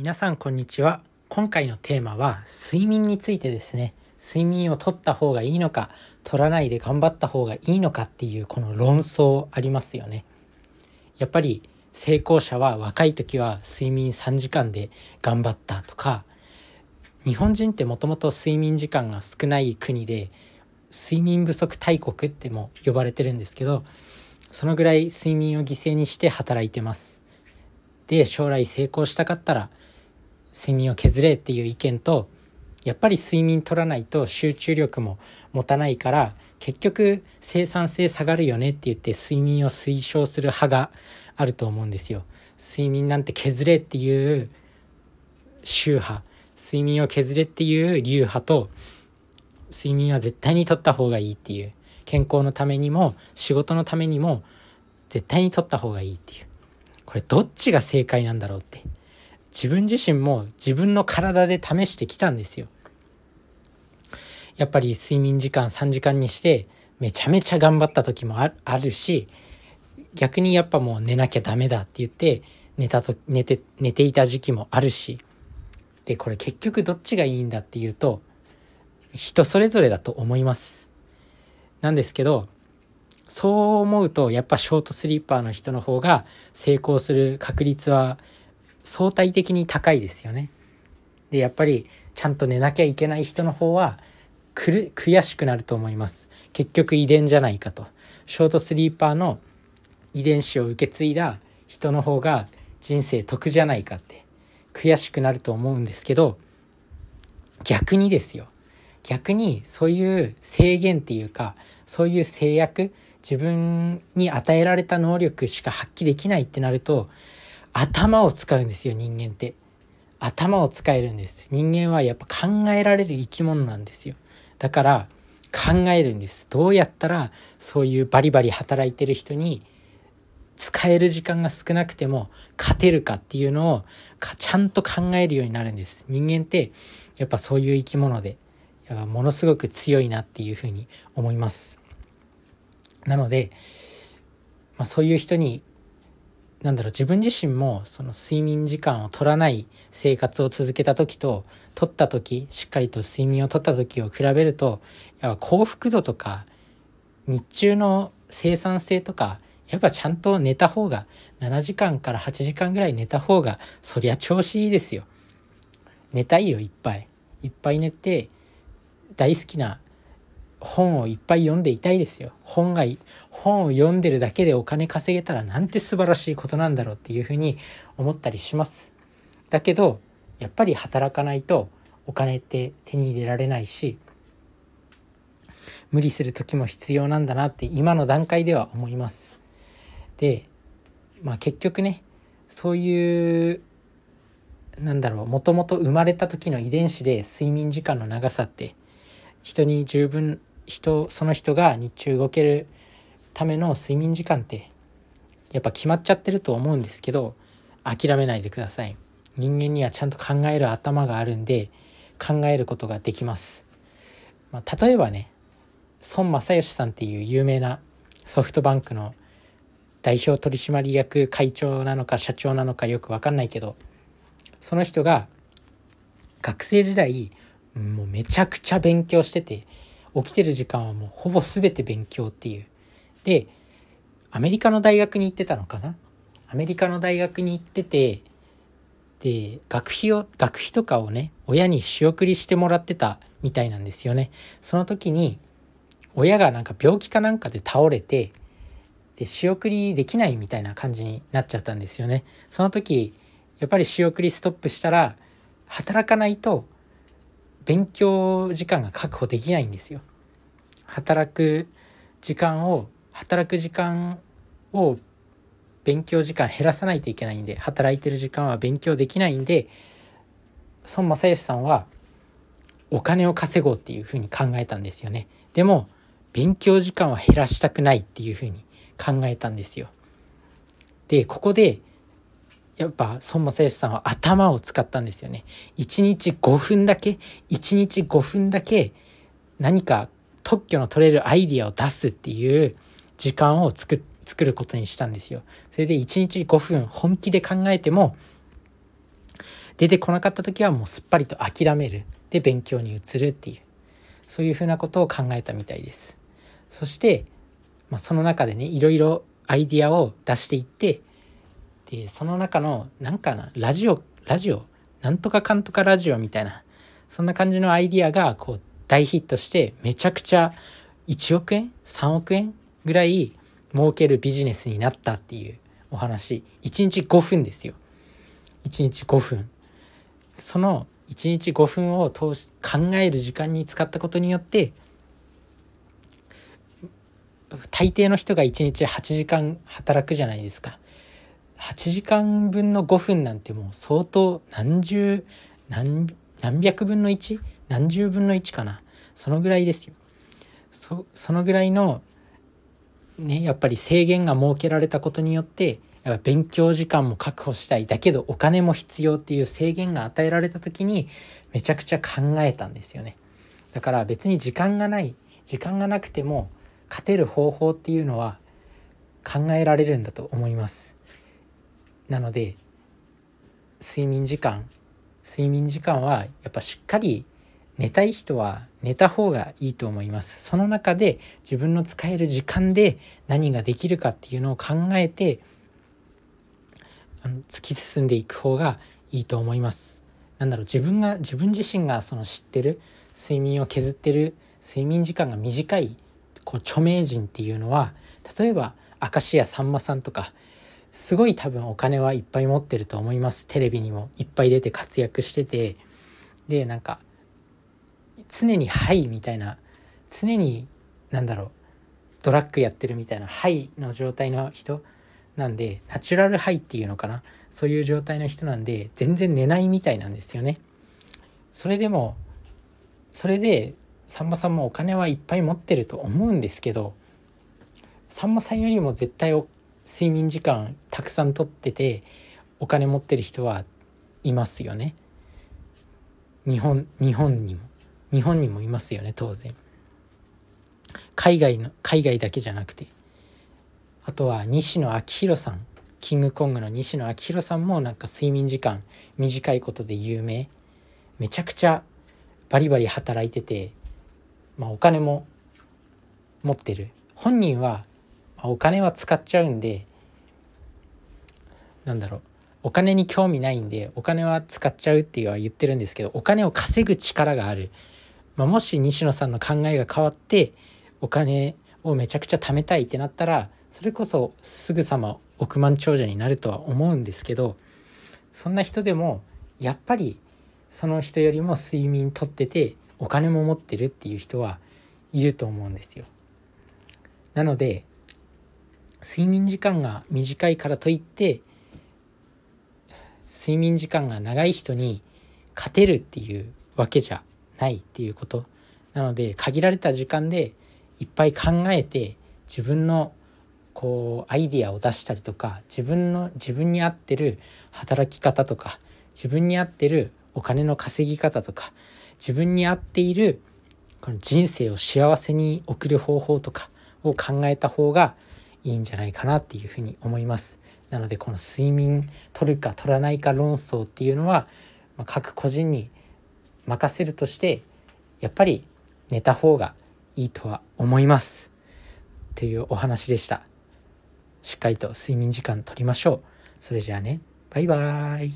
皆さんこんにちは。今回のテーマは睡眠についてですね。睡眠を取った方がいいのか、取らないで頑張った方がいいのかっていうこの論争ありますよね。やっぱり成功者は若い時は睡眠3時間で頑張ったとか、日本人ってもともと睡眠時間が少ない国で睡眠不足大国っても呼ばれてるんですけど、そのぐらい睡眠を犠牲にして働いてます。で、将来成功したかったら睡眠を削れっていう意見と、やっぱり睡眠取らないと集中力も持たないから結局生産性下がるよねって言って睡眠を推奨する派があると思うんですよ。睡眠なんて削れっていう宗派、睡眠を削れっていう流派と、睡眠は絶対に取った方がいいっていう、健康のためにも仕事のためにも絶対に取った方がいいっていう、これどっちが正解なんだろうって自分自身も自分の体で試してきたんですよ。やっぱり睡眠時間3時間にしてめちゃめちゃ頑張った時もあるし、逆にやっぱもう寝なきゃダメだって言って寝ていた時期もあるし、でこれ結局どっちがいいんだっていうと人それぞれだと思います。なんですけど、そう思うとやっぱショートスリーパーの人の方が成功する確率は相対的に高いですよね。でやっぱりちゃんと寝なきゃいけない人の方は悔しくなると思います。結局遺伝じゃないかと、ショートスリーパーの遺伝子を受け継いだ人の方が人生得じゃないかって悔しくなると思うんですけど、逆にそういう制限っていうか、そういう制約、自分に与えられた能力しか発揮できないってなると頭を使うんですよ。人間って頭を使えるんです。人間はやっぱ考えられる生き物なんですよ。だから考えるんです。どうやったらそういうバリバリ働いてる人に使える時間が少なくても勝てるかっていうのをちゃんと考えるようになるんです。人間ってやっぱそういう生き物でものすごく強いなっていうふうに思います。なので、そういう人に自分自身もその睡眠時間を取らない生活を続けた時と取った時、しっかりと睡眠を取った時を比べると、幸福度とか日中の生産性とか、やっぱちゃんと寝た方が7時間から8時間ぐらい寝た方がそりゃ調子いいですよ。寝たいよ、いっぱい寝て大好きな本をいっぱい読んでいたいですよ。本を読んでるだけでお金稼げたらなんて素晴らしいことなんだろうっていうふうに思ったりします。だけどやっぱり働かないとお金って手に入れられないし、無理する時も必要なんだなって今の段階では思います。で、結局ね、そういうもともと生まれた時の遺伝子で睡眠時間の長さって人に十分、その人が日中動けるための睡眠時間ってやっぱ決まっちゃってると思うんですけど、諦めないでください。人間にはちゃんと考える頭があるんで考えることができます。例えばね、孫正義さんっていう有名なソフトバンクの代表取締役会長なのか社長なのかよく分かんないけど、その人が学生時代もうめちゃくちゃ勉強してて、起きてる時間はもうほぼ全て勉強っていう。で、アメリカの大学に行ってたのかな。アメリカの大学に行ってて、で、学費とかをね、親に仕送りしてもらってたみたいなんですよね。その時に親が病気かなんかで倒れて、で仕送りできないみたいな感じになっちゃったんですよね。その時やっぱり仕送りストップしたら働かないと勉強時間が確保できないんですよ。働く時間を勉強時間減らさないといけないんで、働いてる時間は勉強できないんで、孫正義さんはお金を稼ごうっていうふうに考えたんですよね。でも勉強時間は減らしたくないっていうふうに考えたんですよ。で、ここでやっぱ孫正義さんは頭を使ったんですよね。1日5分だけ何か特許の取れるアイディアを出すっていう時間を作ることにしたんですよ。それで1日5分本気で考えても出てこなかった時はもうすっぱりと諦める、で勉強に移るっていう、そういうふうなことを考えたみたいです。そして、その中でね、いろいろアイディアを出していって、でその中のラジオなんとかかんとかラジオみたいな、そんな感じのアイディアがこう大ヒットして、めちゃくちゃ1億円3億円ぐらい儲けるビジネスになったっていうお話。1日5分ですよ。1日5分、その1日5分を通し考える時間に使ったことによって、大抵の人が1日8時間働くじゃないですか。8時間分の5分なんてもう相当何百分の1、何十分の1かな、そのぐらいですよ。そのぐらいのね、やっぱり制限が設けられたことによって、やっぱ勉強時間も確保したい、だけどお金も必要っていう制限が与えられた時にめちゃくちゃ考えたんですよね。だから別に時間がなくても勝てる方法っていうのは考えられるんだと思います。なので睡眠時間はやっぱしっかり寝たい人は寝た方がいいと思います。その中で自分の使える時間で何ができるかっていうのを考えて突き進んでいく方がいいと思います。自分自身がその知ってる睡眠を削ってる睡眠時間が短い著名人っていうのは、例えば明石家さんまさんとか、すごい多分お金はいっぱい持ってると思います。テレビにもいっぱい出て活躍してて、でなんか常にドラッグやってるみたいなハイの状態の人なんで、ナチュラルハイっていうのかな、そういう状態の人なんで全然寝ないみたいなんですよね。それでさんまさんもお金はいっぱい持ってると思うんですけど、さんまさんよりも絶対睡眠時間たくさんとっててお金持ってる人はいますよね。日本にもいますよね、当然。海外だけじゃなくて、あとは西野昭弘さん、キングコングの西野昭弘さんもなんか睡眠時間短いことで有名、めちゃくちゃバリバリ働いてて、お金も持ってる。本人はお金は使っちゃうんで、お金に興味ないんでお金は使っちゃうっていうのは言ってるんですけど、お金を稼ぐ力がある、もし西野さんの考えが変わってお金をめちゃくちゃ貯めたいってなったら、それこそすぐさま億万長者になるとは思うんですけど、そんな人でもやっぱりその人よりも睡眠とっててお金も持ってるっていう人はいると思うんですよ。なので睡眠時間が短いからといって睡眠時間が長い人に勝てるっていうわけじゃないっていうことなので、限られた時間でいっぱい考えて自分のアイディアを出したりとか、自分に合ってる働き方とか、自分に合ってるお金の稼ぎ方とか、自分に合っているこの人生を幸せに送る方法とかを考えた方がいいんじゃないかなっていうふうに思います。なのでこの睡眠取るか取らないか論争っていうのは各個人に任せるとして、やっぱり寝た方がいいとは思いますというお話でした。しっかりと睡眠時間取りましょう。それじゃあね、バイバーイ。